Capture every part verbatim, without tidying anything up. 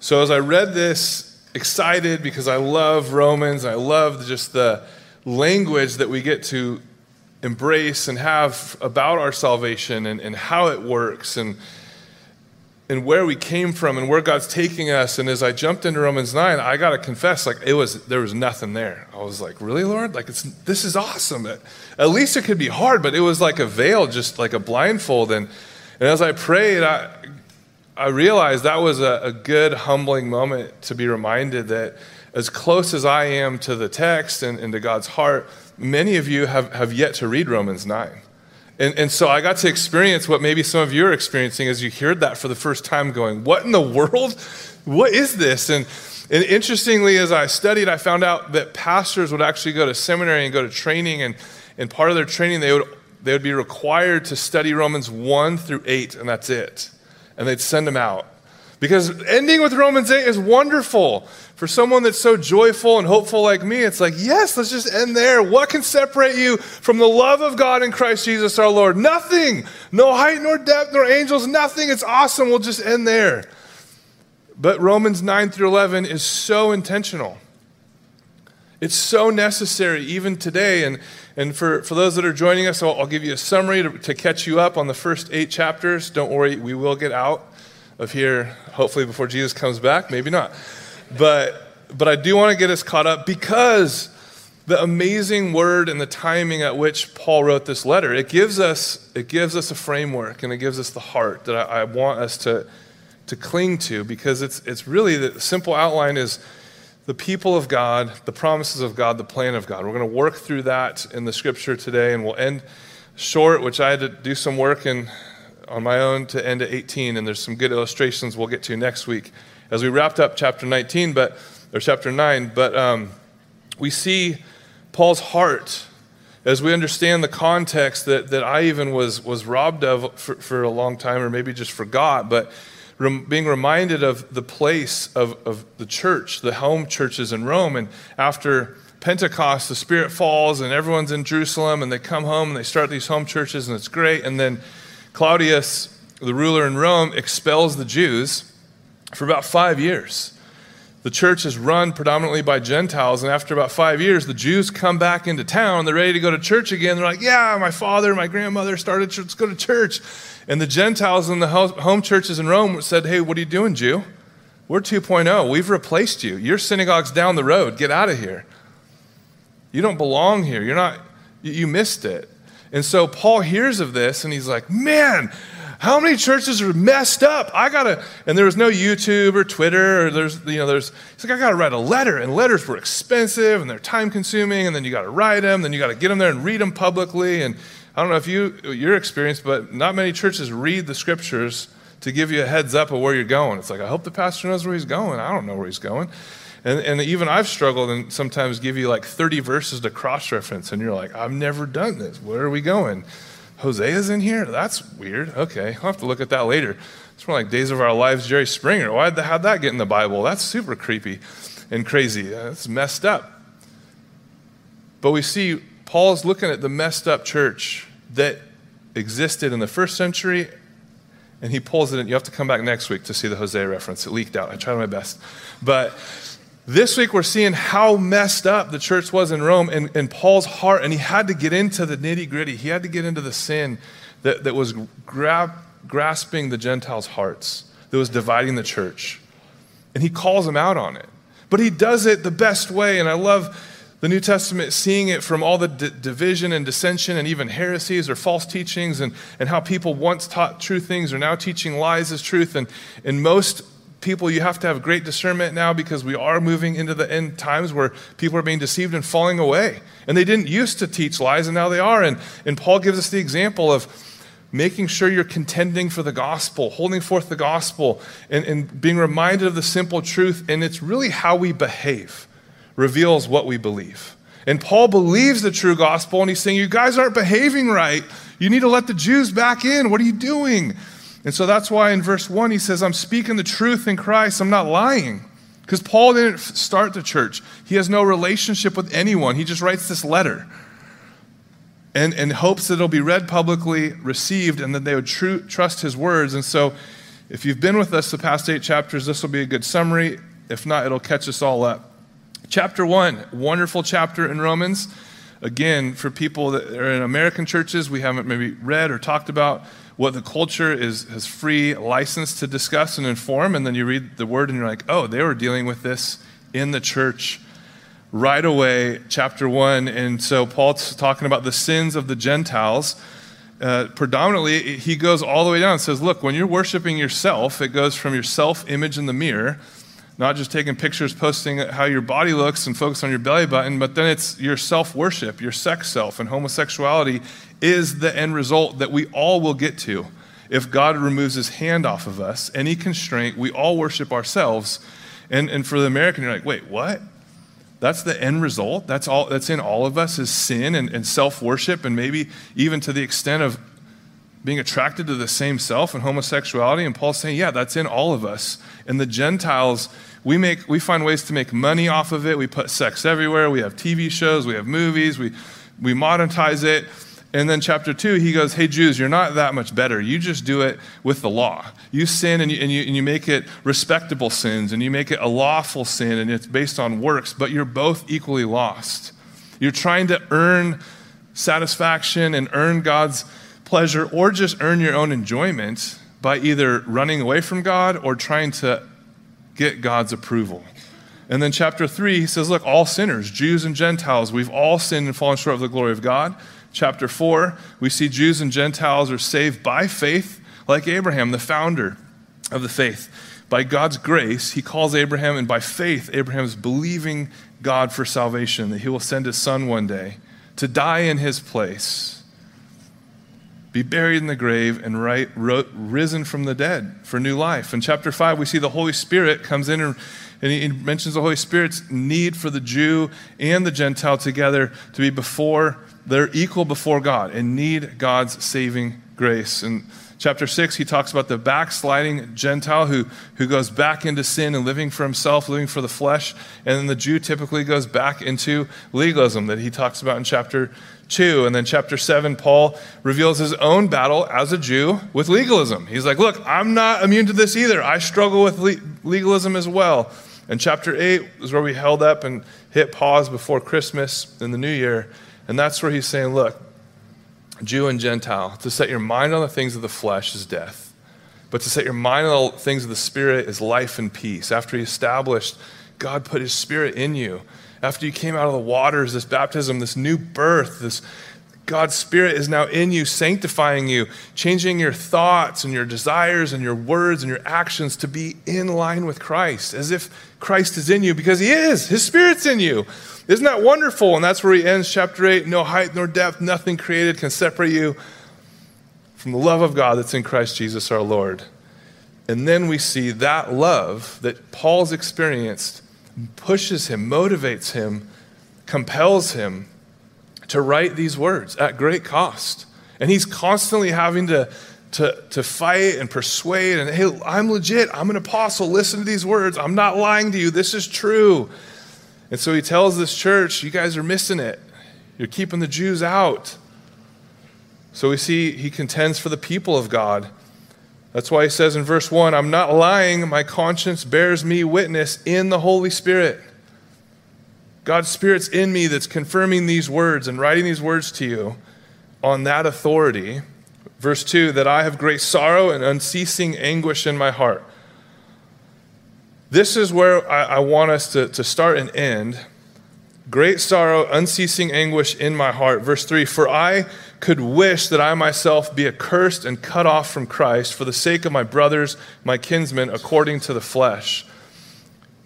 So as I read this, excited because I love Romans, I love just the language that we get to embrace and have about our salvation and, and how it works and and where we came from and where God's taking us. And as I jumped into Romans nine, I got to confess, like it was, there was nothing there. I was like, really, Lord? Like it's, this is awesome. It, at least it could be hard, but it was like a veil, just like a blindfold. And, and as I prayed, I, I realized that was a, a good humbling moment to be reminded that as close as I am to the text and, and to God's heart, many of you have, have yet to read Romans nine. And, and so I got to experience what maybe some of you are experiencing as you heard that for the first time going, what in the world? What is this? And, and interestingly, as I studied, I found out that pastors would actually go to seminary and go to training. And, and part of their training, they would, they would be required to study Romans one through eight, and that's it. And they'd send them out. Because ending with Romans eight is wonderful. For someone that's so joyful and hopeful like me, it's like, yes, let's just end there. What can separate you from the love of God in Christ Jesus our Lord? Nothing. No height, nor depth, nor angels, nothing. It's awesome. We'll just end there. But Romans nine through eleven is so intentional. It's so necessary even today. And, and for, for those that are joining us, I'll, I'll give you a summary to, to catch you up on the first eight chapters. Don't worry, we will get out of here, hopefully before Jesus comes back, maybe not. But but I do want to get us caught up because the amazing word and the timing at which Paul wrote this letter, it gives us it gives us a framework and it gives us the heart that I, I want us to to cling to, because it's it's really the simple outline is the people of God, the promises of God, the plan of God. We're going to work through that in the scripture today, and we'll end short, which I had to do some work in on my own to end at eighteen, and there's some good illustrations we'll get to next week as we wrapped up chapter nineteen, but or chapter nine. But um, we see Paul's heart as we understand the context that that I even was was robbed of for, for a long time, or maybe just forgot. But rem- being reminded of the place of of the church, the home churches in Rome, and after Pentecost, the Spirit falls, and everyone's in Jerusalem, and they come home and they start these home churches, and it's great, and then Claudius, the ruler in Rome, expels the Jews for about five years. The church is run predominantly by Gentiles, and after about five years, the Jews come back into town. They're ready to go to church again. They're like, yeah, my father, my grandmother started church, let's go to church. And the Gentiles in the home churches in Rome said, hey, what are you doing, Jew? We're two point oh. We've replaced you. Your synagogue's down the road. Get out of here. You don't belong here. You're not, you missed it. And so Paul hears of this, and he's like, man, how many churches are messed up? I got to, and there was no YouTube or Twitter, or there's, you know, there's, he's like, I got to write a letter, and letters were expensive, and they're time-consuming, and then you got to write them, then you got to get them there and read them publicly, and I don't know if you, your experience, but not many churches read the scriptures to give you a heads up of where you're going. It's like, I hope the pastor knows where he's going. I don't know where he's going. And, and even I've struggled and sometimes give you like thirty verses to cross-reference, and you're like, I've never done this. Where are we going? Hosea's in here? That's weird. Okay, I'll have to look at that later. It's more like Days of Our Lives, Jerry Springer. Why'd they, how'd that get in the Bible? That's super creepy and crazy. That's messed up. But we see Paul's looking at the messed up church that existed in the first century, and he pulls it in. You have to come back next week to see the Hosea reference. It leaked out. I tried my best. But this week we're seeing how messed up the church was in Rome, and, and Paul's heart, and he had to get into the nitty-gritty. He had to get into the sin that, that was grab, grasping the Gentiles' hearts, that was dividing the church. And he calls them out on it. But he does it the best way, and I love the New Testament seeing it from all the d- division and dissension and even heresies or false teachings, and, and how people once taught true things are now teaching lies as truth, and, and most people, you have to have great discernment now because we are moving into the end times where people are being deceived and falling away. And they didn't used to teach lies, and now they are. And, and Paul gives us the example of making sure you're contending for the gospel, holding forth the gospel, and, and being reminded of the simple truth. And it's really how we behave reveals what we believe. And Paul believes the true gospel, and he's saying, you guys aren't behaving right. You need to let the Jews back in. What are you doing? And so that's why in verse one, he says, I'm speaking the truth in Christ. I'm not lying. Because Paul didn't start the church. He has no relationship with anyone. He just writes this letter and, and hopes that it'll be read publicly, received, and that they would tr- trust his words. And so If you've been with us the past eight chapters, this will be a good summary. If not, it'll catch us all up. Chapter one, wonderful chapter in Romans. Again, for people that are in American churches, we haven't maybe read or talked about what the culture is, has free license to discuss and inform. And then you read the word and you're like, oh, they were dealing with this in the church right away, chapter one. And so Paul's talking about the sins of the Gentiles. Uh, predominantly, he goes all the way down and says, look, when you're worshiping yourself, it goes from your self-image in the mirror, not just taking pictures, posting how your body looks and focus on your belly button, but then it's your self-worship, your sex self, and homosexuality is the end result that we all will get to. If God removes his hand off of us, any constraint, we all worship ourselves. And, and for the American, you're like, wait, what? That's the end result. That's all. That's in all of us is sin and, and self-worship, and maybe even to the extent of being attracted to the same self and homosexuality. And Paul's saying, yeah, that's in all of us. And the Gentiles, we make, we find ways to make money off of it. We put sex everywhere. We have T V shows. We have movies. We we monetize it. And then chapter two, he goes, hey, Jews, you're not that much better. You just do it with the law. You sin and you, and you, and you make it respectable sins, and you make it a lawful sin, and it's based on works, but you're both equally lost. You're trying to earn satisfaction and earn God's pleasure, or just earn your own enjoyment by either running away from God or trying to get God's approval. And then chapter three, he says, look, all sinners, Jews and Gentiles, we've all sinned and fallen short of the glory of God. Chapter four, we see Jews and Gentiles are saved by faith, like Abraham, the founder of the faith. By God's grace, he calls Abraham, and by faith, Abraham is believing God for salvation, that he will send his son one day to die in his place, be buried in the grave, and right, risen from the dead for new life. In chapter five, we see the Holy Spirit comes in and And he mentions the Holy Spirit's need for the Jew and the Gentile together to be before, they're equal before God and need God's saving grace. In chapter six, he talks about the backsliding Gentile who, who goes back into sin and living for himself, living for the flesh. And then the Jew typically goes back into legalism that he talks about in chapter two. And then chapter seven, Paul reveals his own battle as a Jew with legalism. He's like, look, I'm not immune to this either. I struggle with le- legalism as well. And chapter eight is where we held up and hit pause before Christmas and the new year. And that's where he's saying, look, Jew and Gentile, to set your mind on the things of the flesh is death, but to set your mind on the things of the spirit is life and peace. After he established, God put his spirit in you. After you came out of the waters, this baptism, this new birth, this God's spirit is now in you, sanctifying you, changing your thoughts and your desires and your words and your actions to be in line with Christ, as if Christ is in you, because he is. His spirit's in you. Isn't that wonderful? And that's where he ends chapter eight. No height nor depth, nothing created can separate you from the love of God that's in Christ Jesus our Lord. And then we see that love that Paul's experienced pushes him, motivates him, compels him to write these words at great cost. And he's constantly having to, to, to fight and persuade and, hey, I'm legit, I'm an apostle, listen to these words, I'm not lying to you, this is true. And so he tells this church, you guys are missing it. You're keeping the Jews out. So we see he contends for the people of God. That's why he says in verse one, I'm not lying, my conscience bears me witness in the Holy Spirit. God's Spirit's in me that's confirming these words and writing these words to you on that authority. Verse two, that I have great sorrow and unceasing anguish in my heart. This is where I, I want us to, to start and end. Great sorrow, unceasing anguish in my heart. Verse three, for I could wish that I myself be accursed and cut off from Christ for the sake of my brothers, my kinsmen, according to the flesh.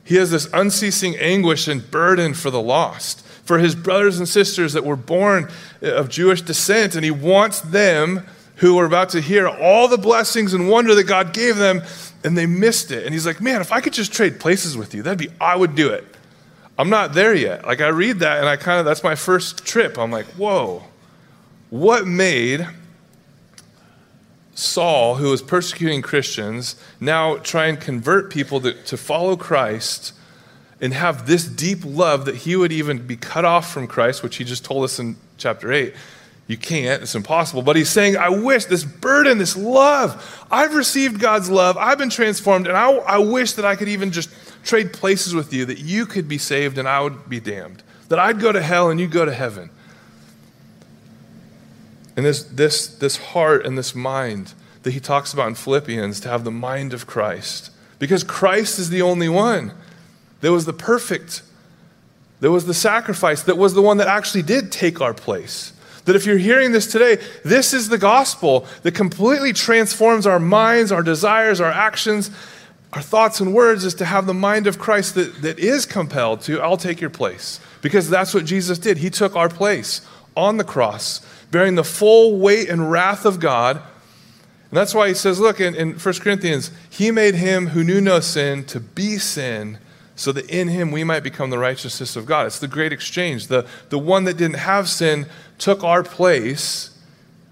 He has this unceasing anguish and burden for the lost, for his brothers and sisters that were born of Jewish descent, and he wants them who are about to hear all the blessings and wonder that God gave them, and they missed it. And he's like, man, if I could just trade places with you, that'd be, I would do it. I'm not there yet. Like I read that, and I kind of, that's my first trip. I'm like, whoa, what made Saul, who was persecuting Christians, now try and convert people to, to follow Christ and have this deep love that he would even be cut off from Christ, which he just told us in chapter eight. You can't, it's impossible. But he's saying, I wish this burden, this love. I've received God's love. I've been transformed. And I, I wish that I could even just trade places with you, that you could be saved and I would be damned, that I'd go to hell and you go to heaven. And this, this, this heart and this mind that he talks about in Philippians, to have the mind of Christ, because Christ is the only one. There was the perfect, there was the sacrifice that was the one that actually did take our place. That if you're hearing this today, this is the gospel that completely transforms our minds, our desires, our actions, our thoughts and words, is to have the mind of Christ that, that is compelled to, I'll take your place. Because that's what Jesus did. He took our place on the cross, bearing the full weight and wrath of God. And that's why he says, look, in, in First Corinthians, he made him who knew no sin to be sin, so that in him we might become the righteousness of God. It's the great exchange. The, the one that didn't have sin took our place,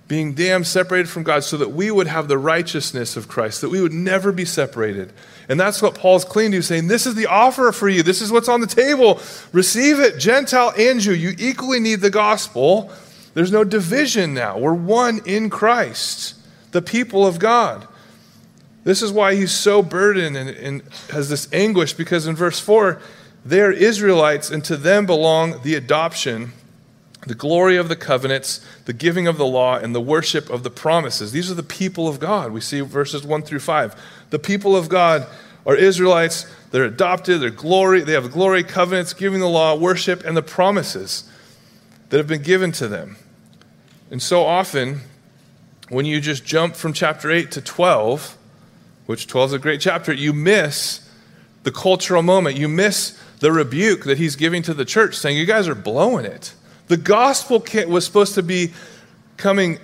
being damned, separated from God, so that we would have the righteousness of Christ, that we would never be separated. And that's what Paul's clinging to, saying, this is the offer for you. This is what's on the table. Receive it, Gentile and Jew. You equally need the gospel. There's no division now. We're one in Christ, the people of God. This is why he's so burdened and, and has this anguish, because in verse four, they are Israelites, and to them belong the adoption, the glory of the covenants, the giving of the law, and the worship of the promises. These are the people of God. We see verses one through five. The people of God are Israelites. They're adopted. They're glory. They have glory, covenants, giving the law, worship, and the promises that have been given to them. And so often, when you just jump from chapter eight to twelve, which twelve is a great chapter, you miss the cultural moment. You miss the rebuke that he's giving to the church, saying, you guys are blowing it. The gospel was supposed to be coming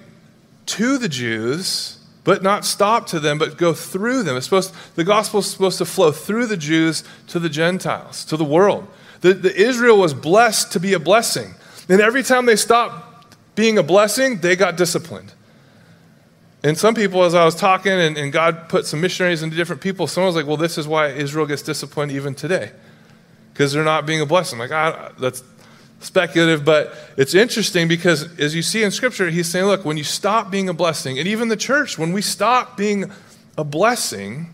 to the Jews, but not stop to them, but go through them. It's supposed, the gospel is supposed to flow through the Jews to the Gentiles, to the world. The, the Israel was blessed to be a blessing. And every time they stopped being a blessing, they got disciplined. And some people, as I was talking, and, and God put some missionaries into different people, someone was like, well, this is why Israel gets disciplined even today, because they're not being a blessing. Like, ah, that's speculative, but it's interesting, because as you see in Scripture, he's saying, look, when you stop being a blessing, and even the church, when we stop being a blessing,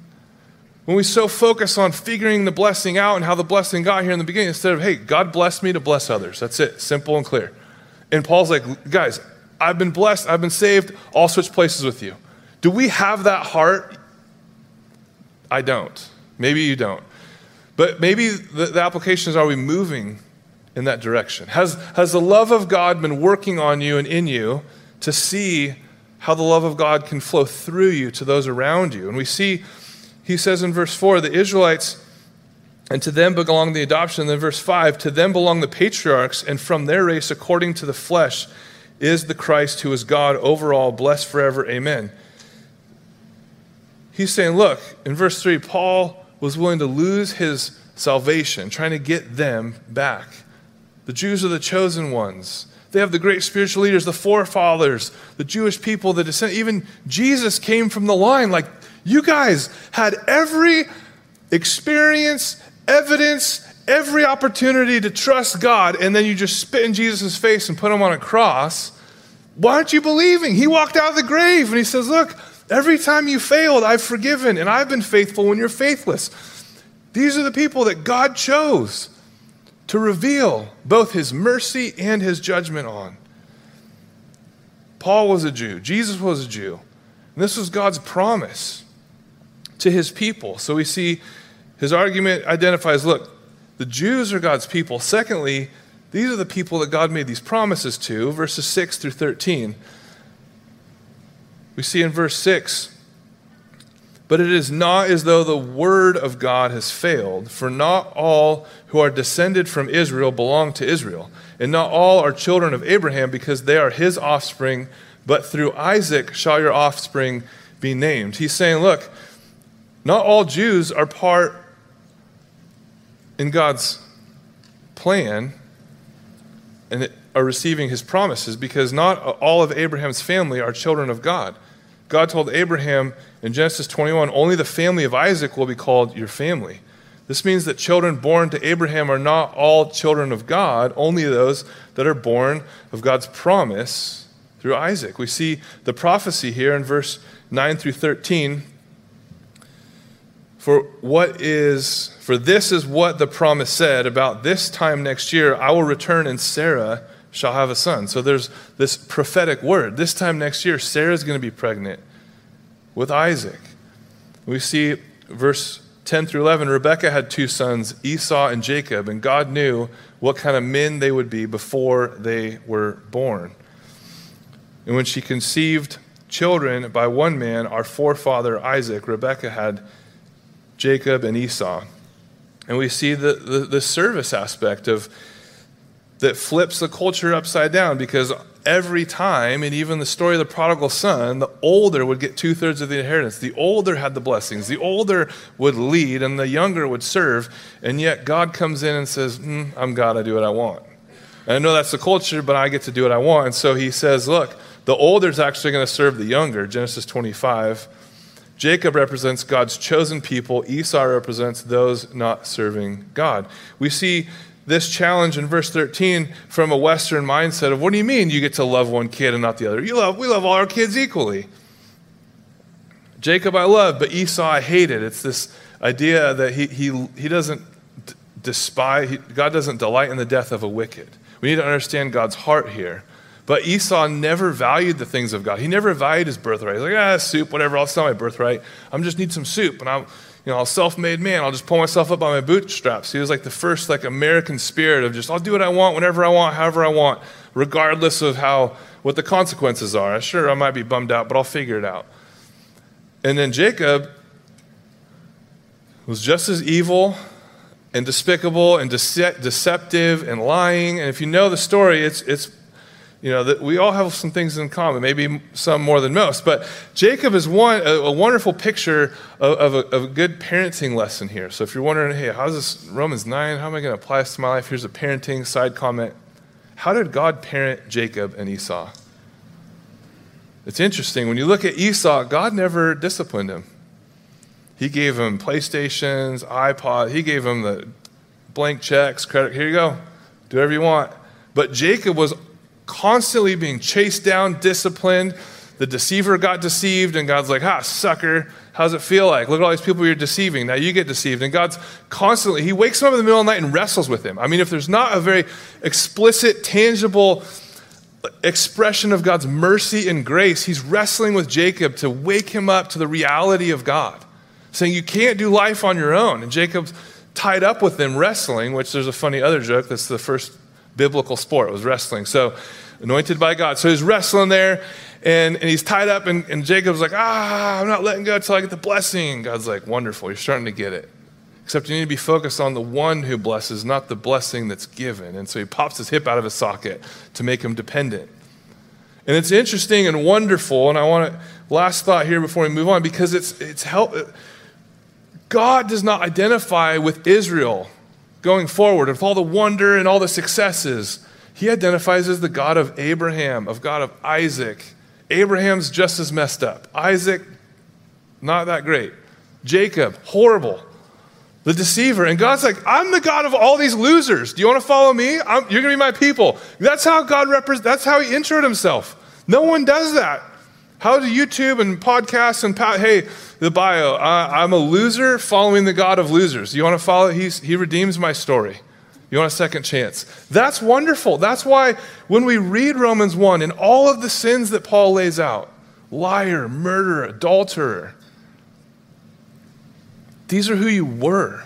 when we so focus on figuring the blessing out and how the blessing got here in the beginning, instead of, hey, God blessed me to bless others. That's it, simple and clear. And Paul's like, guys, I've been blessed, I've been saved, I'll switch places with you. Do we have that heart? I don't. Maybe you don't. But maybe the, the applications are, we moving in that direction? Has, has the love of God been working on you and in you to see how the love of God can flow through you to those around you? And we see, he says in verse four, the Israelites, and to them belong the adoption. And then verse five, to them belong the patriarchs, and from their race according to the flesh is the Christ, who is God over all, blessed forever, amen. He's saying, look, in verse three, Paul was willing to lose his salvation, trying to get them back. The Jews are the chosen ones. They have the great spiritual leaders, the forefathers, the Jewish people, the descent. Even Jesus came from the line. Like, you guys had every experience, evidence, every opportunity to trust God, and then you just spit in Jesus' face and put him on a cross. Why aren't you believing? He walked out of the grave and he says, look, every time you failed, I've forgiven, and I've been faithful when you're faithless. These are the people that God chose to reveal both his mercy and his judgment on. Paul was a Jew. Jesus was a Jew. And this was God's promise to his people. So we see his argument identifies, look, the Jews are God's people. Secondly, these are the people that God made these promises to, verses six through thirteen. We see in verse six, but it is not as though the word of God has failed, for not all who are descended from Israel belong to Israel, and not all are children of Abraham, because they are his offspring, but through Isaac shall your offspring be named. He's saying, look, not all Jews are part in God's plan and are receiving his promises, because not all of Abraham's family are children of God. God told Abraham in Genesis twenty-one, only the family of Isaac will be called your family. This means that children born to Abraham are not all children of God, only those that are born of God's promise through Isaac. We see the prophecy here in verse nine through thirteen. For what is, for this is what the promise said, about this time next year, I will return and Sarah shall have a son. So there's this prophetic word. This time next year, Sarah's going to be pregnant with Isaac. We see verse ten through eleven, Rebekah had two sons, Esau and Jacob, and God knew what kind of men they would be before they were born. And when she conceived children by one man, our forefather Isaac, Rebekah had Jacob and Esau. And we see the, the, the service aspect of that flips the culture upside down, because every time, and even the story of the prodigal son, the older would get two-thirds of the inheritance. The older had the blessings. The older would lead, and the younger would serve. And yet God comes in and says, mm, I'm God, I do what I want. And I know that's the culture, but I get to do what I want. And so he says, look, the older is actually going to serve the younger, Genesis twenty-five. Jacob represents God's chosen people. Esau represents those not serving God. We see this challenge in verse thirteen from a Western mindset of, what do you mean you get to love one kid and not the other? You love, we love all our kids equally. Jacob I love, but Esau I hated. It's this idea that he, he, he doesn't d- despise, he, God doesn't delight in the death of a wicked. We need to understand God's heart here. But Esau never valued the things of God. He never valued his birthright. He's like, ah, soup, whatever, I'll sell my birthright. I just need some soup, and I'm You know, I'll self-made man. I'll just pull myself up by my bootstraps. He was like the first like American spirit of just, I'll do what I want, whenever I want, however I want, regardless of how, what the consequences are. Sure, I might be bummed out, but I'll figure it out. And then Jacob was just as evil and despicable and dece- deceptive and lying. And if you know the story, it's, it's you know, that we all have some things in common, maybe some more than most. But Jacob is one a, a wonderful picture of, of, a, of a good parenting lesson here. So if you're wondering, hey, how's this Romans nine? How am I going to apply this to my life? Here's a parenting side comment. How did God parent Jacob and Esau? It's interesting. When you look at Esau, God never disciplined him. He gave him PlayStations, iPod. He gave him the blank checks, credit. Here you go. Do whatever you want. But Jacob was constantly being chased down, disciplined. The deceiver got deceived, and God's like, ha, sucker, how's it feel like? Look at all these people you're deceiving. Now you get deceived. And God's constantly, he wakes him up in the middle of the night and wrestles with him. I mean, if there's not a very explicit, tangible expression of God's mercy and grace, he's wrestling with Jacob to wake him up to the reality of God, saying you can't do life on your own. And Jacob's tied up with him wrestling, which there's a funny other joke. That's the first biblical sport, was wrestling. So anointed by God. So he's wrestling there, and, and he's tied up, and, and Jacob's like, ah, I'm not letting go until I get the blessing. God's like, wonderful, you're starting to get it. Except you need to be focused on the one who blesses, not the blessing that's given. And so he pops his hip out of his socket to make him dependent. And it's interesting and wonderful, and I want to, last thought here before we move on, because it's it's help. God does not identify with Israel going forward, with all the wonder and all the successes. He identifies as the God of Abraham, of God of Isaac. Abraham's just as messed up. Isaac, not that great. Jacob, horrible. The deceiver. And God's like, I'm the God of all these losers. Do you want to follow me? I'm, you're going to be my people. That's how God represents, that's how he introed himself. No one does that. How do YouTube and podcasts and, po- hey, the bio, uh, I'm a loser following the God of losers. You want to follow? He's, he redeems my story. You want a second chance? That's wonderful. That's why when we read Romans one and all of the sins that Paul lays out, liar, murderer, adulterer, these are who you were.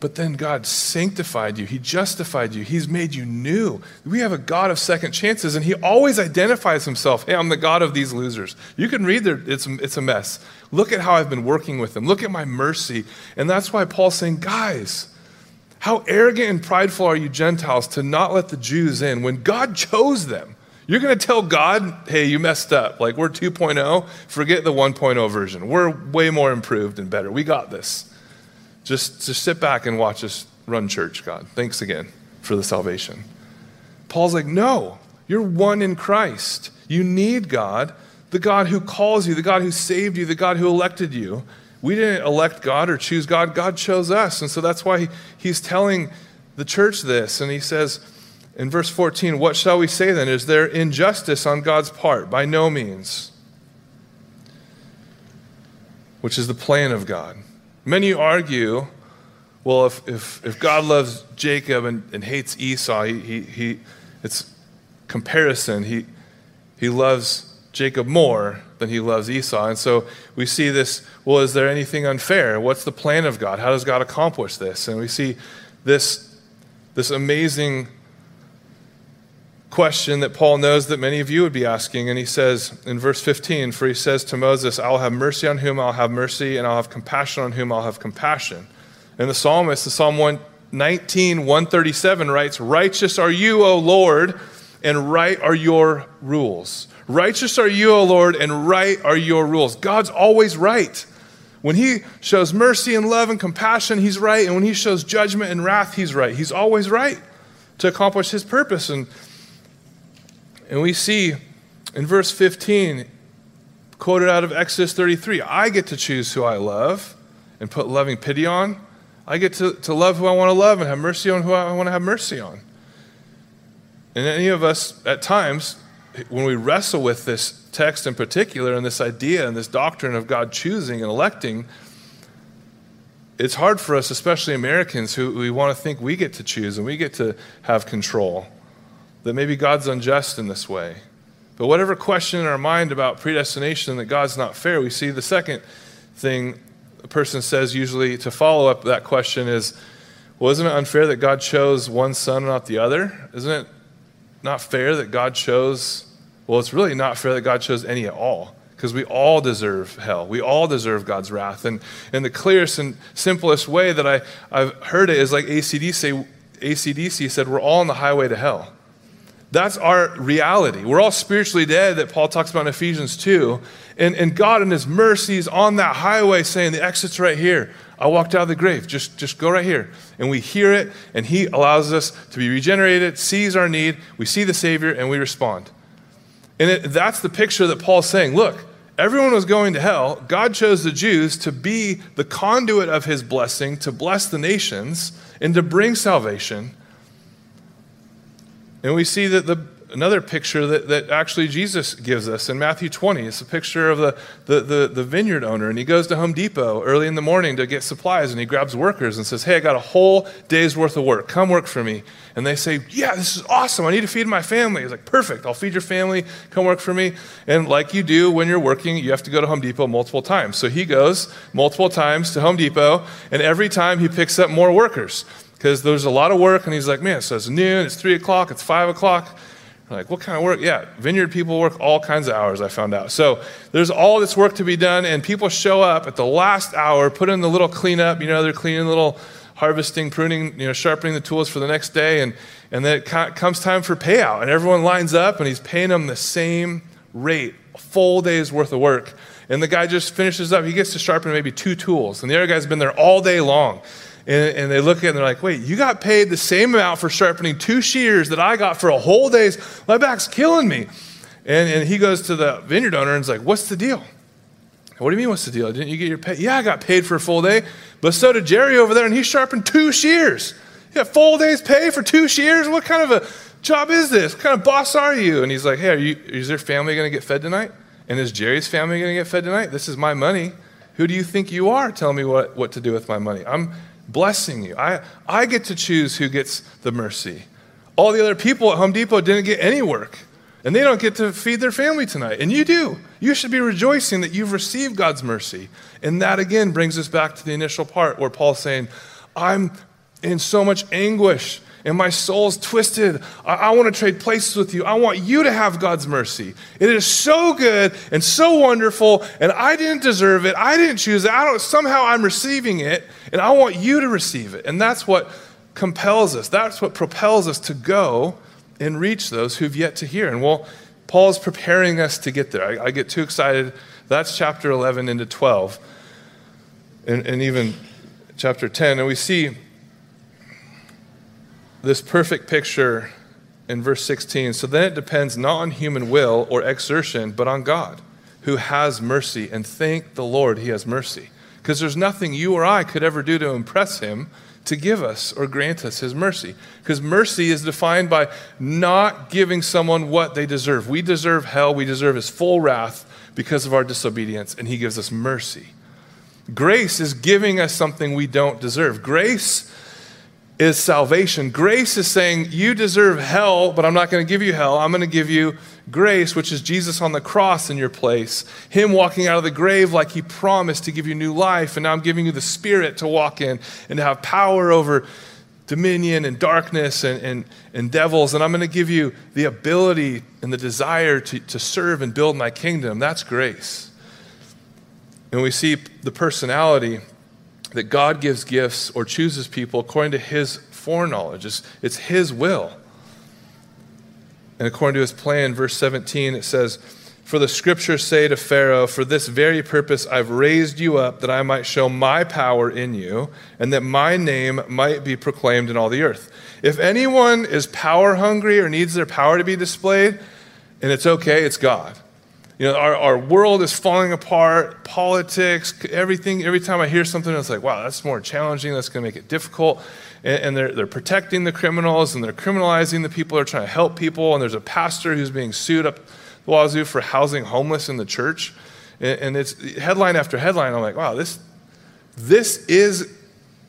But then God sanctified you. He justified you. He's made you new. We have a God of second chances, and he always identifies himself. Hey, I'm the God of these losers. You can read there, it's, it's a mess. Look at how I've been working with them. Look at my mercy. And that's why Paul's saying, guys, how arrogant and prideful are you Gentiles to not let the Jews in when God chose them? You're going to tell God, hey, you messed up. Like, we're two point oh. Forget the one point oh version. We're way more improved and better. We got this. Just, just sit back and watch us run church, God. Thanks again for the salvation. Paul's like, no, you're one in Christ. You need God, the God who calls you, the God who saved you, the God who elected you. We didn't elect God or choose God. God chose us. And so that's why he, he's telling the church this. And he says, In verse fourteen, what shall we say then? Is there injustice on God's part? By no means. Which is the plan of God. Many argue, well, if, if, if God loves Jacob and, and hates Esau, he, he, he, it's comparison. He, he loves Jacob more than he loves Esau. And so we see this, well, is there anything unfair? What's the plan of God? How does God accomplish this? And we see this, this amazing question that Paul knows that many of you would be asking. And he says in verse fifteen, for he says to Moses, I'll have mercy on whom I'll have mercy, and I'll have compassion on whom I'll have compassion. And the psalmist, the Psalm one nineteen, one thirty-seven writes, righteous are you, O Lord, and right are your rules. Righteous are you, O Lord, and right are your rules. God's always right. When he shows mercy and love and compassion, he's right. And when he shows judgment and wrath, he's right. He's always right to accomplish his purpose. And And we see in verse fifteen, quoted out of Exodus thirty-three, I get to choose who I love and put loving pity on. I get to, to love who I want to love and have mercy on who I want to have mercy on. And any of us, at times, when we wrestle with this text in particular and this idea and this doctrine of God choosing and electing, it's hard for us, especially Americans, who we want to think we get to choose and we get to have control. That maybe God's unjust in this way. But whatever question in our mind about predestination that God's not fair, we see the second thing a person says usually to follow up that question is, well, isn't it unfair that God chose one son and not the other? Isn't it not fair that God chose, well, it's really not fair that God chose any at all, because we all deserve hell. We all deserve God's wrath. And, and the clearest and simplest way that I, I've heard it is like A C D C, A C D C said, we're all on the highway to hell. That's our reality. We're all spiritually dead that Paul talks about in Ephesians two. And, and God in his mercy is on that highway saying, the exit's right here. I walked out of the grave. Just, just go right here. And we hear it, and he allows us to be regenerated, sees our need. We see the Savior, and we respond. And it, that's the picture that Paul's saying. Look, everyone was going to hell. God chose the Jews to be the conduit of his blessing, to bless the nations, and to bring salvation. And we see that the, another picture that, that actually Jesus gives us in Matthew twenty. It's a picture of the, the, the, the vineyard owner. And he goes to Home Depot early in the morning to get supplies. And he grabs workers and says, hey, I got a whole day's worth of work. Come work for me. And they say, yeah, this is awesome. I need to feed my family. He's like, perfect. I'll feed your family. Come work for me. And like you do when you're working, you have to go to Home Depot multiple times. So he goes multiple times to Home Depot. And every time he picks up more workers. Because there's a lot of work, and he's like, man, so it's noon, it's three o'clock, it's five o'clock. I'm like, what kind of work? Yeah, vineyard people work all kinds of hours, I found out. So there's all this work to be done, and people show up at the last hour, put in the little cleanup, you know, they're cleaning, little harvesting, pruning, you know, sharpening the tools for the next day, and, and then it comes time for payout, and everyone lines up, and he's paying them the same rate, a full day's worth of work. And the guy just finishes up, he gets to sharpen maybe two tools, and the other guy's been there all day long. And, and they look at it and they're like, wait, you got paid the same amount for sharpening two shears that I got for a whole day's, my back's killing me. And, and he goes to the vineyard owner and is like, what's the deal? What do you mean what's the deal? Didn't you get your pay? Yeah, I got paid for a full day, but so did Jerry over there and he sharpened two shears. Yeah, full day's pay for two shears? What kind of a job is this? What kind of boss are you? And he's like, hey, are you, is your family going to get fed tonight? And is Jerry's family going to get fed tonight? This is my money. Who do you think you are? Tell me what, what to do with my money. I'm blessing you. I, I get to choose who gets the mercy. All the other people at Home Depot didn't get any work, and they don't get to feed their family tonight. And you do. You should be rejoicing that you've received God's mercy. And that again brings us back to the initial part where Paul's saying, I'm in so much anguish and my soul's twisted. I, I want to trade places with you. I want you to have God's mercy. It is so good and so wonderful, and I didn't deserve it. I didn't choose it. I don't, somehow I'm receiving it, and I want you to receive it. And that's what compels us. That's what propels us to go and reach those who've yet to hear. And well, Paul's preparing us to get there. I, I get too excited. That's chapter eleven into twelve, and, and even chapter ten. And we see this perfect picture in verse sixteen. So then it depends not on human will or exertion, but on God, who has mercy. And thank the Lord, he has mercy. because there's nothing you or I could ever do to impress him to give us or grant us his mercy. Because mercy is defined by not giving someone what they deserve. We deserve hell. We deserve his full wrath because of our disobedience, and he gives us mercy. Grace is giving us something we don't deserve. Grace is salvation. Grace is saying, you deserve hell, but I'm not going to give you hell. I'm going to give you grace, which is Jesus on the cross in your place. Him walking out of the grave like he promised to give you new life. And now I'm giving you the Spirit to walk in and to have power over dominion and darkness and, and, and devils. And I'm going to give you the ability and the desire to, to serve and build my kingdom. That's grace. And we see the personality that God gives gifts or chooses people according to his foreknowledge. It's, it's his will. And according to his plan, verse seventeen, it says, "For the scriptures say to Pharaoh, for this very purpose I've raised you up, that I might show my power in you, and that my name might be proclaimed in all the earth." If anyone is power hungry or needs their power to be displayed, and it's okay, it's God. You know, our, our world is falling apart, politics, everything. Every time I hear something, it's like, wow, that's more challenging. That's going to make it difficult. And, and they're, they're protecting the criminals, and they're criminalizing the people who are trying to help people. And there's a pastor who's being sued up the wazoo for housing homeless in the church. And, and it's headline after headline. I'm like, wow, this, this is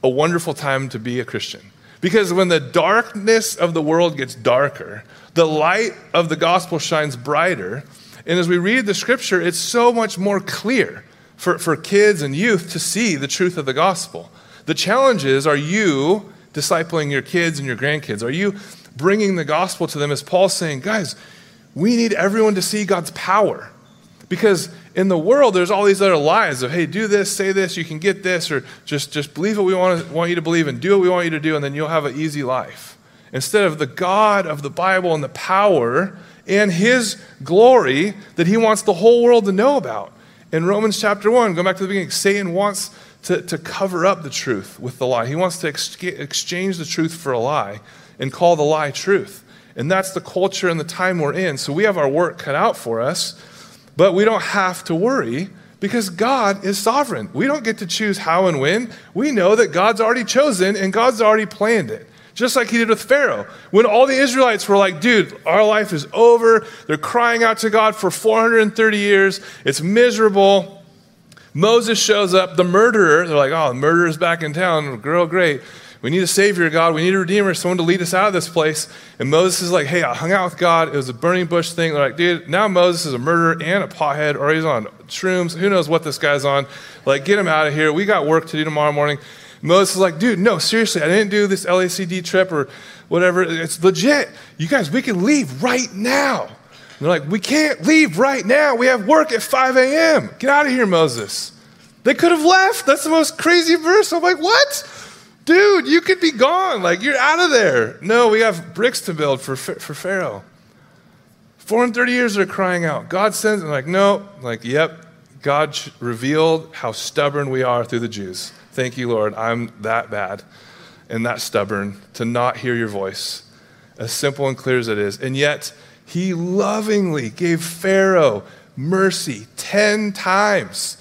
a wonderful time to be a Christian. Because when the darkness of the world gets darker, the light of the gospel shines brighter. And as we read the scripture, it's so much more clear for, for kids and youth to see the truth of the gospel. The challenge is, are you discipling your kids and your grandkids? Are you bringing the gospel to them? As Paul's saying, guys, we need everyone to see God's power. Because in the world, there's all these other lies of, hey, do this, say this, you can get this, or just, just believe what we want, want you to believe and do what we want you to do, and then you'll have an easy life. Instead of the God of the Bible and the power and his glory that he wants the whole world to know about. In Romans chapter one, go back to the beginning, Satan wants to, to cover up the truth with the lie. He wants to ex- exchange the truth for a lie and call the lie truth. And that's the culture and the time we're in. So we have our work cut out for us, but we don't have to worry because God is sovereign. We don't get to choose how and when. We know that God's already chosen and God's already planned it. Just like he did with Pharaoh. When all the Israelites were like, dude, our life is over. They're crying out to God for four hundred thirty years. It's miserable. Moses shows up, the murderer. They're like, oh, the murderer's back in town. Girl, great. We need a savior, God. We need a redeemer, someone to lead us out of this place. And Moses is like, hey, I hung out with God. It was a burning bush thing. They're like, dude, now Moses is a murderer and a pothead, or he's on shrooms. Who knows what this guy's on. Like, get him out of here. We got work to do tomorrow morning. Moses is like, dude, no, seriously, I didn't do this L A C D trip or whatever. It's legit. You guys, we can leave right now. And they're like, we can't leave right now. We have work at five a.m. Get out of here, Moses. They could have left. That's the most crazy verse. I'm like, what? Dude, you could be gone. Like, you're out of there. No, we have bricks to build for, for Pharaoh. four hundred thirty years they're crying out. God sends them. Like, no. I'm like, yep. God revealed how stubborn we are through the Jews. Thank you, Lord, I'm that bad and that stubborn to not hear your voice, as simple and clear as it is. And yet, he lovingly gave Pharaoh mercy ten times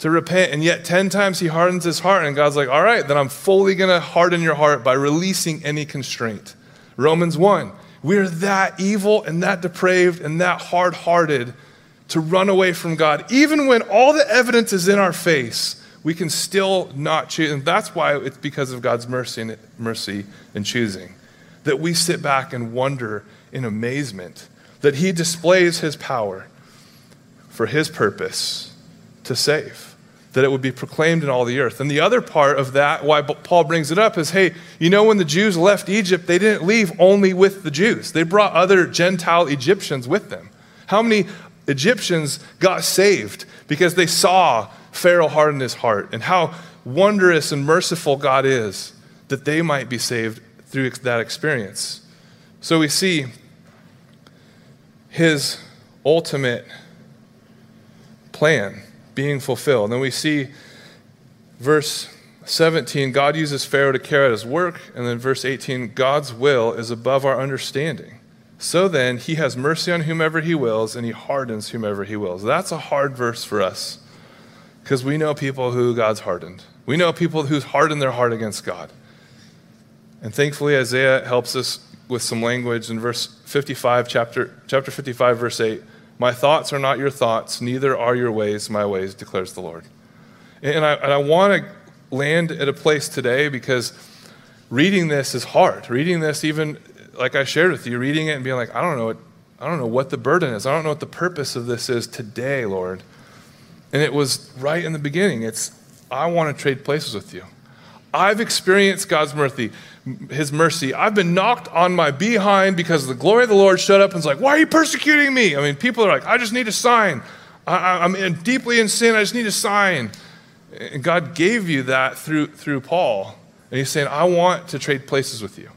to repent. And yet, ten times he hardens his heart. And God's like, all right, then I'm fully going to harden your heart by releasing any constraint. Romans one, we're that evil and that depraved and that hard-hearted to run away from God. Even when all the evidence is in our face, we can still not choose. And that's why it's because of God's mercy and mercy and choosing that we sit back and wonder in amazement that he displays his power for his purpose to save, that it would be proclaimed in all the earth. And the other part of that, why Paul brings it up is, hey, you know, when the Jews left Egypt, they didn't leave only with the Jews. They brought other Gentile Egyptians with them. How many Egyptians got saved because they saw Pharaoh hardened his heart, and how wondrous and merciful God is that they might be saved through that experience. So we see his ultimate plan being fulfilled. And then we see verse seventeen, God uses Pharaoh to carry out his work. And then verse eighteen, God's will is above our understanding. So then he has mercy on whomever he wills, and he hardens whomever he wills. That's a hard verse for us. Because we know people who God's hardened. We know people who've hardened their heart against God. And thankfully, Isaiah helps us with some language in verse fifty-five, chapter, chapter fifty-five, verse eight. My thoughts are not your thoughts, neither are your ways my ways, declares the Lord. And I, and I want to land at a place today because reading this is hard. Reading this, even like I shared with you, reading it and being like, I don't know what, I don't know what the burden is. I don't know what the purpose of this is today, Lord. And it was right in the beginning. It's, I want to trade places with you. I've experienced God's mercy, his mercy. I've been knocked on my behind because the glory of the Lord showed up and was like, why are you persecuting me? I mean, people are like, I just need a sign. I, I'm in, deeply in sin. I just need a sign. And God gave you that through, through Paul. And he's saying, I want to trade places with you.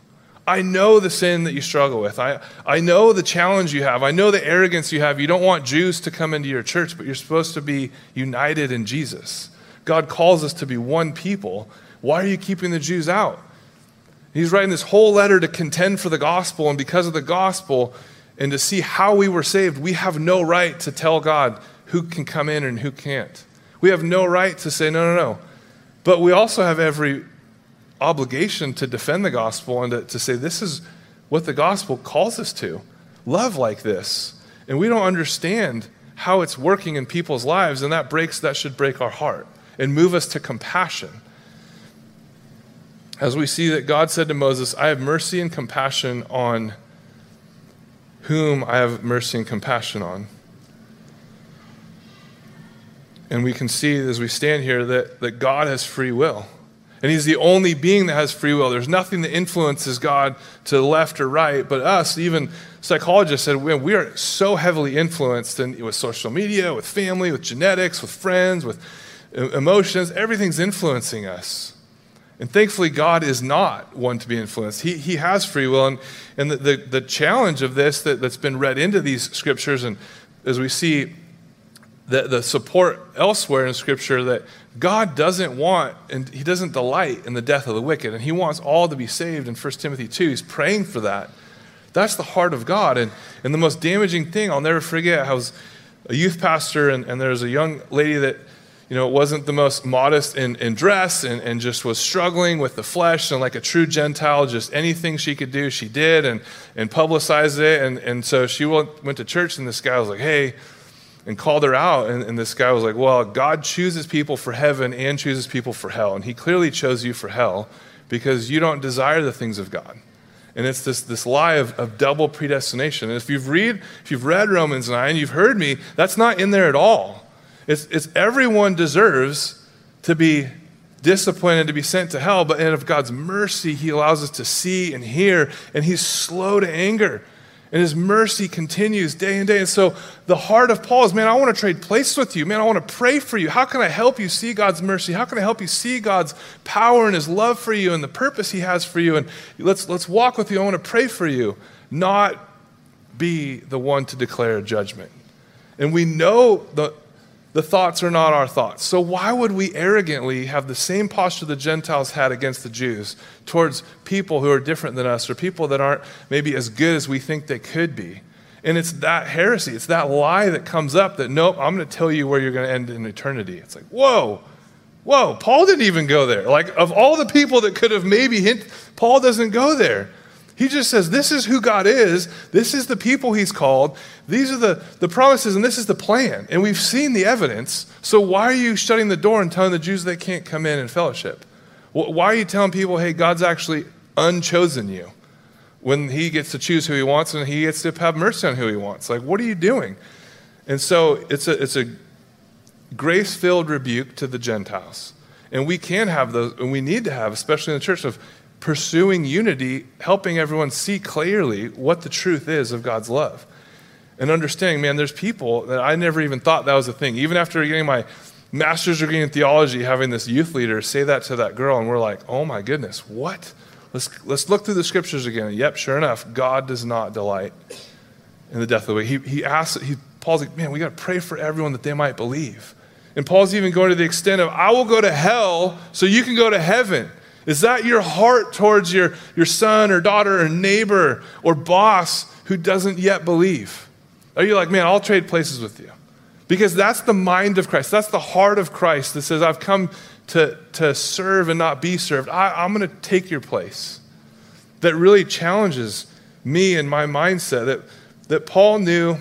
I know the sin that you struggle with. I, I know the challenge you have. I know the arrogance you have. You don't want Jews to come into your church, but you're supposed to be united in Jesus. God calls us to be one people. Why are you keeping the Jews out? He's writing this whole letter to contend for the gospel, and because of the gospel and to see how we were saved, we have no right to tell God who can come in and who can't. We have no right to say, no, no, no. But we also have every obligation to defend the gospel and to, to say this is what the gospel calls us to. Love like this. And we don't understand how it's working in people's lives, and that breaks, that should break our heart and move us to compassion. As we see that God said to Moses, I have mercy and compassion on whom I have mercy and compassion on. And we can see as we stand here that, that God has free will. And he's the only being that has free will. There's nothing that influences God to the left or right, but us, even psychologists said, we are so heavily influenced in, with social media, with family, with genetics, with friends, with emotions. Everything's influencing us. And thankfully, God is not one to be influenced. He, he has free will. And, and the, the, the challenge of this that, that's been read into these scriptures, and as we see the, the support elsewhere in scripture, that God doesn't want, and he doesn't delight in the death of the wicked, and he wants all to be saved in First Timothy two. He's praying for that. That's the heart of God. And, and the most damaging thing, I'll never forget, I was a youth pastor, and, and there was a young lady that, you know, it wasn't the most modest in, in dress and, and just was struggling with the flesh, and like a true Gentile, just anything she could do, she did and, and publicized it. And, and so she went, went to church, and this guy was like, hey, and called her out. And, and this guy was like, well, God chooses people for heaven and chooses people for hell. And he clearly chose you for hell because you don't desire the things of God. And it's this, this lie of, of double predestination. And if you've read, if you've read Romans nine, you've heard me, that's not in there at all. It's, it's everyone deserves to be disciplined and to be sent to hell, but out of God's mercy, he allows us to see and hear, and he's slow to anger, and his mercy continues day and day. And so the heart of Paul is, man, I want to trade places with you. Man, I want to pray for you. How can I help you see God's mercy? How can I help you see God's power and his love for you and the purpose he has for you? And let's, let's walk with you. I want to pray for you, not be the one to declare judgment. And we know the The thoughts are not our thoughts. So why would we arrogantly have the same posture the Gentiles had against the Jews towards people who are different than us or people that aren't maybe as good as we think they could be? And it's that heresy, it's that lie that comes up that, nope, I'm going to tell you where you're going to end in eternity. It's like, whoa, whoa, Paul didn't even go there. Like, of all the people that could have maybe hinted, Paul doesn't go there. He just says, this is who God is. This is the people he's called. These are the, the promises, and this is the plan. And we've seen the evidence. So why are you shutting the door and telling the Jews they can't come in and fellowship? Why are you telling people, hey, God's actually unchosen you when he gets to choose who he wants and he gets to have mercy on who he wants? Like, what are you doing? And so it's a, it's a grace-filled rebuke to the Gentiles. And we can have those, and we need to have, especially in the church, of pursuing unity, helping everyone see clearly what the truth is of God's love. And understanding, man, there's people that I never even thought that was a thing. Even after getting my master's degree in theology, having this youth leader say that to that girl, and we're like, oh my goodness, what? Let's let's look through the scriptures again. And yep, sure enough, God does not delight in the death of the wicked. He, he asks, he, Paul's like, man, we got to pray for everyone that they might believe. And Paul's even going to the extent of, I will go to hell so you can go to heaven. Is that your heart towards your, your son or daughter or neighbor or boss who doesn't yet believe? Are you like, man, I'll trade places with you. Because that's the mind of Christ. That's the heart of Christ that says, I've come to, to serve and not be served. I, I'm going to take your place. That really challenges me and my mindset. That, that Paul knew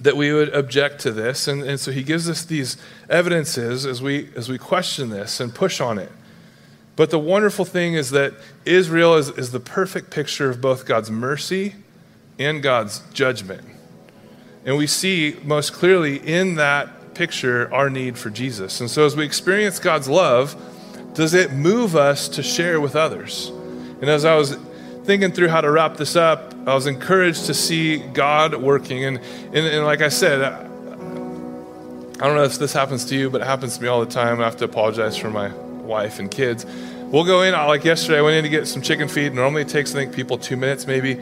that we would object to this. And, and so he gives us these evidences as we as we question this and push on it. But the wonderful thing is that Israel is, is the perfect picture of both God's mercy and God's judgment. And we see most clearly in that picture our need for Jesus. And so as we experience God's love, does it move us to share with others? And as I was thinking through how to wrap this up, I was encouraged to see God working. And, and, and like I said, I, I don't know if this happens to you, but it happens to me all the time. I have to apologize for my wife and kids. We'll go in, like yesterday, I went in to get some chicken feed. Normally it takes, I think, people two minutes maybe.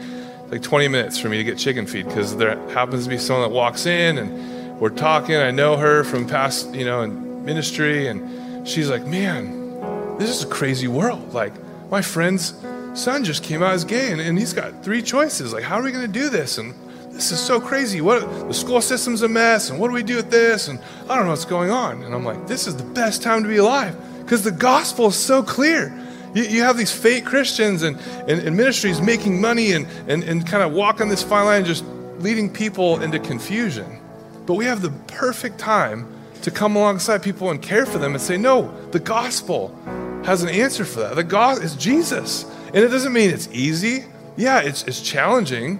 Like twenty minutes for me to get chicken feed because there happens to be someone that walks in and we're talking. I know her from past, you know, in ministry, and she's like, man, this is a crazy world. Like, my friend's son just came out as gay and, and he's got three choices. Like, how are we going to do this? And this is so crazy. What, the school system's a mess, and what do we do with this? And I don't know what's going on. And I'm like, this is the best time to be alive because the gospel is so clear. You have these fake Christians and, and, and ministries making money and, and, and kind of walking this fine line, just leading people into confusion. But we have the perfect time to come alongside people and care for them and say, no, the gospel has an answer for that. The gospel is Jesus. And it doesn't mean it's easy. Yeah, it's, it's challenging.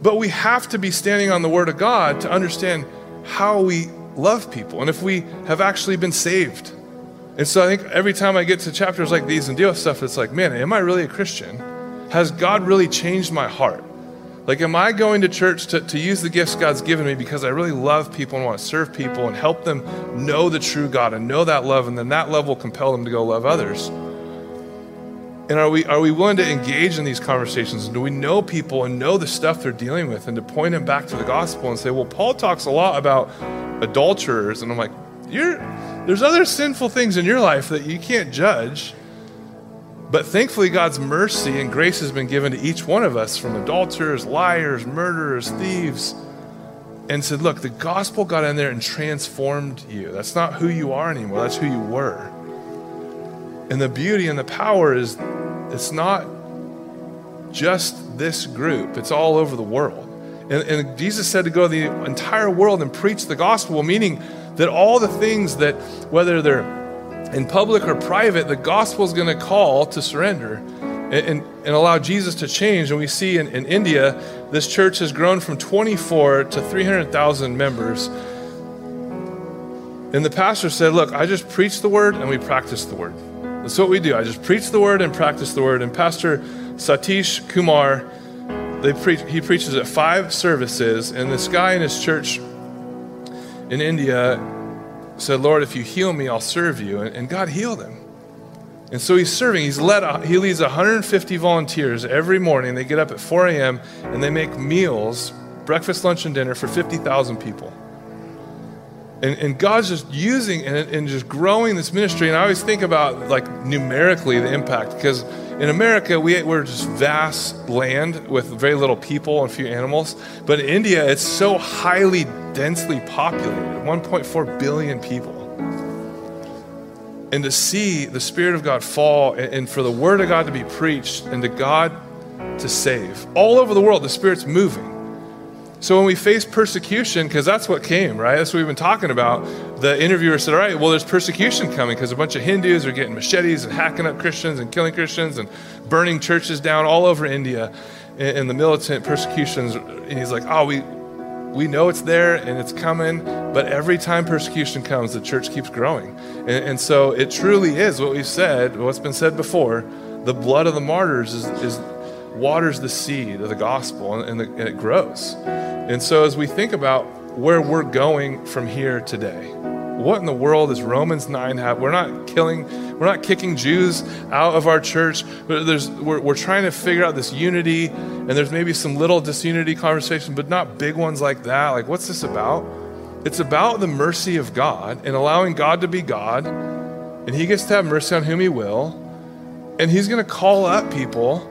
But we have to be standing on the word of God to understand how we love people and if we have actually been saved. And so I think every time I get to chapters like these and deal with stuff, it's like, man, am I really a Christian? Has God really changed my heart? Like, am I going to church to, to use the gifts God's given me because I really love people and want to serve people and help them know the true God and know that love, and then that love will compel them to go love others? And are we, are we willing to engage in these conversations? And do we know people and know the stuff they're dealing with and to point them back to the gospel and say, well, Paul talks a lot about adulterers. And I'm like, you're... there's other sinful things in your life that you can't judge, but thankfully God's mercy and grace has been given to each one of us, from adulterers, liars, murderers, thieves, and said, look, the gospel got in there and transformed you. That's not who you are anymore. That's who you were. And the beauty and the power is it's not just this group. It's all over the world. And, and Jesus said to go to the entire world and preach the gospel, meaning that all the things that, whether they're in public or private, the gospel's gonna call to surrender and, and, and allow Jesus to change. And we see in, in India, this church has grown from twenty-four to three hundred thousand members. And the pastor said, look, I just preach the word and we practice the word. That's what we do. I just preach the word and practice the word. And Pastor Satish Kumar, they preach, he preaches at five services, and this guy in his church in India said, Lord, if you heal me, I'll serve you. And, and God healed him. And so he's serving. He's led, a, he leads one hundred fifty volunteers every morning. They get up at four a.m. and they make meals, breakfast, lunch, and dinner for fifty thousand people. And, and God's just using and, and just growing this ministry. And I always think about, like, numerically the impact, because in America, we, we're just vast land with very little people and few animals. But in India, it's so highly densely populated, one point four billion people. And to see the Spirit of God fall and, and for the Word of God to be preached and to God to save. All over the world, the Spirit's moving. So when we face persecution, because that's what came, right? That's what we've been talking about. The interviewer said, all right, well, there's persecution coming because a bunch of Hindus are getting machetes and hacking up Christians and killing Christians and burning churches down all over India, and, and the militant persecutions. And he's like, oh, we... we know it's there and it's coming, but every time persecution comes, the church keeps growing. And, and so it truly is what we've said, what's been said before, the blood of the martyrs is, is waters the seed of the gospel, and, and, the, and it grows. And so as we think about where we're going from here today, what in the world is Romans nine have? We're not killing, we're not kicking Jews out of our church. But there's, we're, we're trying to figure out this unity, and there's maybe some little disunity conversation, but not big ones like that. Like, what's this about? It's about the mercy of God and allowing God to be God, and He gets to have mercy on whom He will, and He's going to call up people.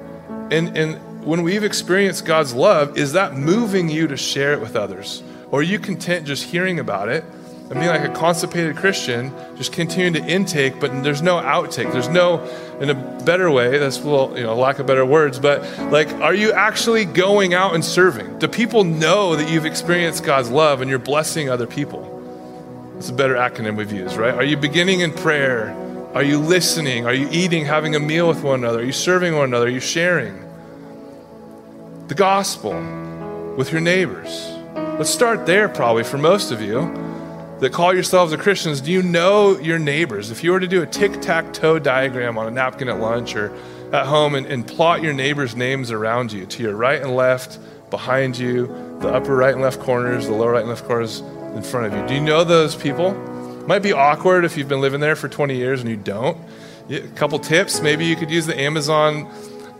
And, and when we've experienced God's love, is that moving you to share it with others? Or are you content just hearing about it and being like a constipated Christian, just continuing to intake, but there's no outtake? There's no, in a better way, that's a little, you know, lack of better words, but like, are you actually going out and serving? Do people know that you've experienced God's love and you're blessing other people? It's a better acronym we've used, right? Are you beginning in prayer? Are you listening? Are you eating, having a meal with one another? Are you serving one another? Are you sharing the gospel with your neighbors? Let's start there probably for most of you that call yourselves a Christians. Do you know your neighbors? If you were to do a tic-tac-toe diagram on a napkin at lunch or at home and, and plot your neighbors' names around you, to your right and left, behind you, the upper right and left corners, the lower right and left corners in front of you. Do you know those people? It might be awkward if you've been living there for twenty years and you don't. A couple tips, maybe you could use the Amazon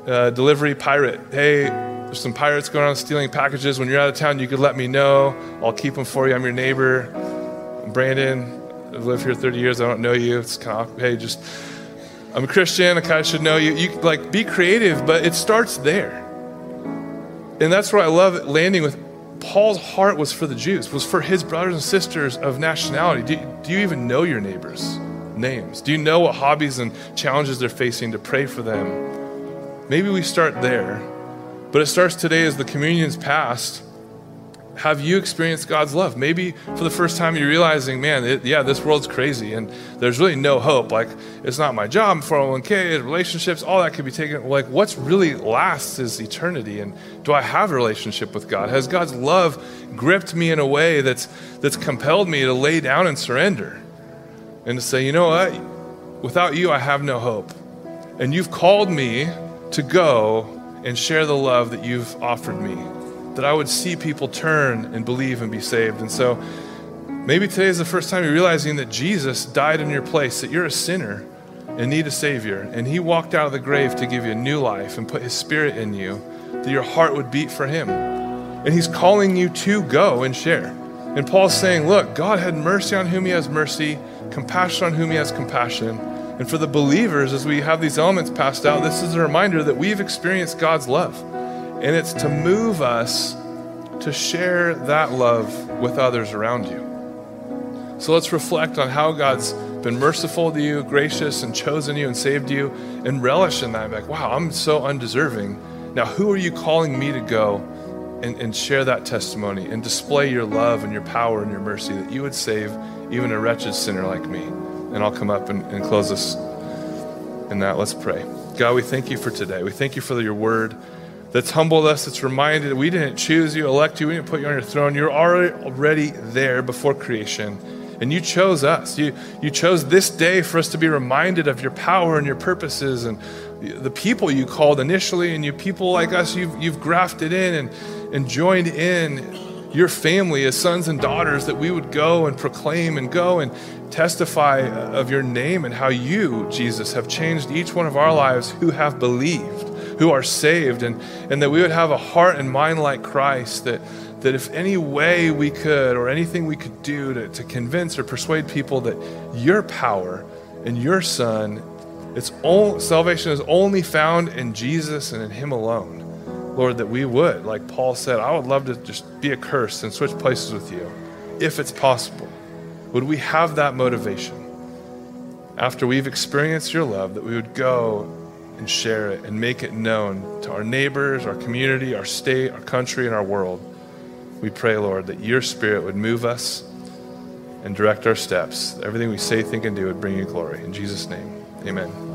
uh, delivery pirate. Hey, there's some pirates going on stealing packages. When you're out of town, you could let me know. I'll keep them for you. I'm your neighbor. I'm Brandon. I've lived here thirty years. I don't know you. It's kind of, hey, just, I'm a Christian. I kind of should know you. You like be creative, but it starts there. And that's where I love landing with Paul's heart was for the Jews, was for his brothers and sisters of nationality. Do, do you even know your neighbors' names? Do you know what hobbies and challenges they're facing to pray for them? Maybe we start there. But it starts today as the communion's passed. Have you experienced God's love? Maybe for the first time you're realizing, man, it, yeah, this world's crazy and there's really no hope. Like, it's not my job, four oh one k, relationships, all that could be taken. Like, what's really lasts is eternity. And do I have a relationship with God? Has God's love gripped me in a way that's that's compelled me to lay down and surrender and to say, you know what? Without you, I have no hope. And you've called me to go and share the love that you've offered me, that I would see people turn and believe and be saved. And so maybe today is the first time you're realizing that Jesus died in your place, that you're a sinner and need a savior. And he walked out of the grave to give you a new life and put his spirit in you, that your heart would beat for him. And he's calling you to go and share. And Paul's saying, look, God had mercy on whom he has mercy, compassion on whom he has compassion. And for the believers, as we have these elements passed out, this is a reminder that we've experienced God's love. And it's to move us to share that love with others around you. So let's reflect on how God's been merciful to you, gracious, and chosen you and saved you, and relish in that. Like, wow, I'm so undeserving. Now, who are you calling me to go and, and share that testimony and display your love and your power and your mercy that you would save even a wretched sinner like me? And I'll come up and, and close us in that. Let's pray. God, we thank you for today. We thank you for your word that's humbled us, that's reminded that we didn't choose you, elect you, we didn't put you on your throne. You're already there before creation. And you chose us. You, you chose this day for us to be reminded of your power and your purposes and the people you called initially, and you people like us, you've, you've grafted in and, and joined in your family as sons and daughters, that we would go and proclaim and go and testify of your name and how you, Jesus, have changed each one of our lives who have believed, who are saved, and, and that we would have a heart and mind like Christ, that, that if any way we could or anything we could do to, to convince or persuade people that your power and your son, it's all, salvation is only found in Jesus and in him alone. Lord, that we would, like Paul said, I would love to just be accursed and switch places with you, if it's possible. Would we have that motivation after we've experienced your love, that we would go and share it and make it known to our neighbors, our community, our state, our country, and our world? We pray, Lord, that your spirit would move us and direct our steps. Everything we say, think, and do would bring you glory. In Jesus' name, amen.